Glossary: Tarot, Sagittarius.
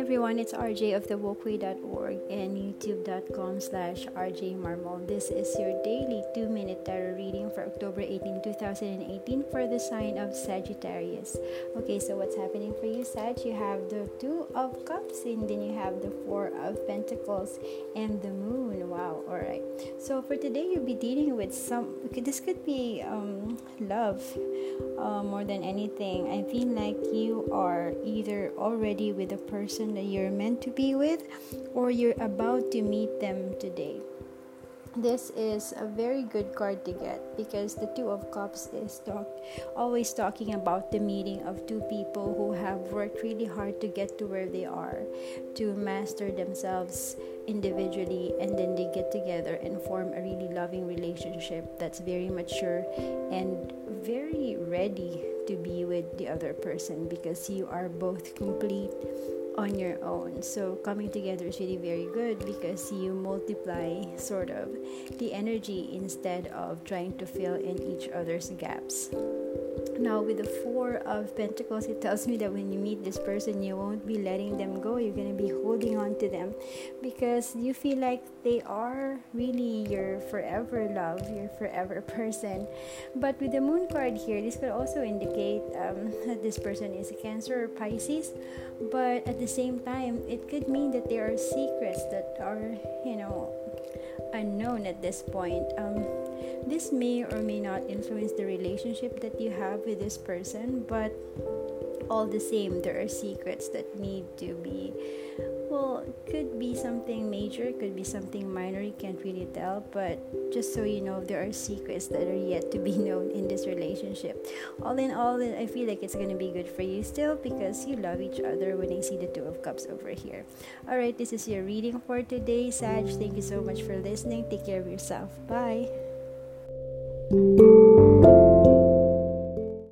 everyone, it's RJ of thewalkway.org and youtube.com/RJ Marmal. This is your daily 2-minute tarot reading for October 18, 2018 for the sign of Sagittarius. Okay, so what's happening for you, Sag? You have the 2 of Cups, and then you have the 4 of Pentacles and the Moon. Wow, alright. So for today, you'll be dealing with this could be love more than anything. I feel like you are either already with the person that you're meant to be with, or you're about to meet them today. This is a very good card to get because the 2 of Cups is always talking about the meeting of two people who have worked really hard to get to where they are, to master themselves individually, and then they get together and form a really loving relationship that's very mature and very ready to be with the other person because you are both complete on your own. So coming together is really very good because you multiply sort of the energy instead of trying to fill in each other's gaps. Now with the 4 of Pentacles, it tells me that when you meet this person, you won't be letting them go. You're going to be holding on to them because you feel like they are really your forever love, your forever person. But with the Moon card here, this could also indicate that this person is a Cancer or Pisces, but at the same time, it could mean that there are secrets that are, unknown at this point. This may or may not influence the relationship that you have with this person, but all the same, there are secrets that need to be, could be something major, could be something minor, you can't really tell, but just so you know, there are secrets that are yet to be known in this relationship. All in all, I feel like it's going to be good for you still because you love each other when I see the 2 of Cups over here. Alright, this is your reading for today, Sag. Thank you so much for listening. Take care of yourself. Bye.